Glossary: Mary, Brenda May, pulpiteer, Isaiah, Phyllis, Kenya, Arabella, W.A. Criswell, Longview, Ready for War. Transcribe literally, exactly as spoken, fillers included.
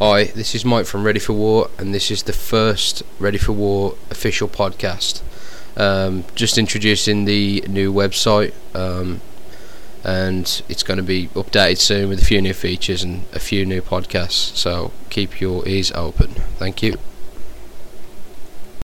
Hi, this is Mike from Ready for War, and this is the first Ready for War official podcast. Um, just introducing the new website, um, and it's going to be updated soon with a few new features and a few new podcasts, so keep your ears open. Thank you.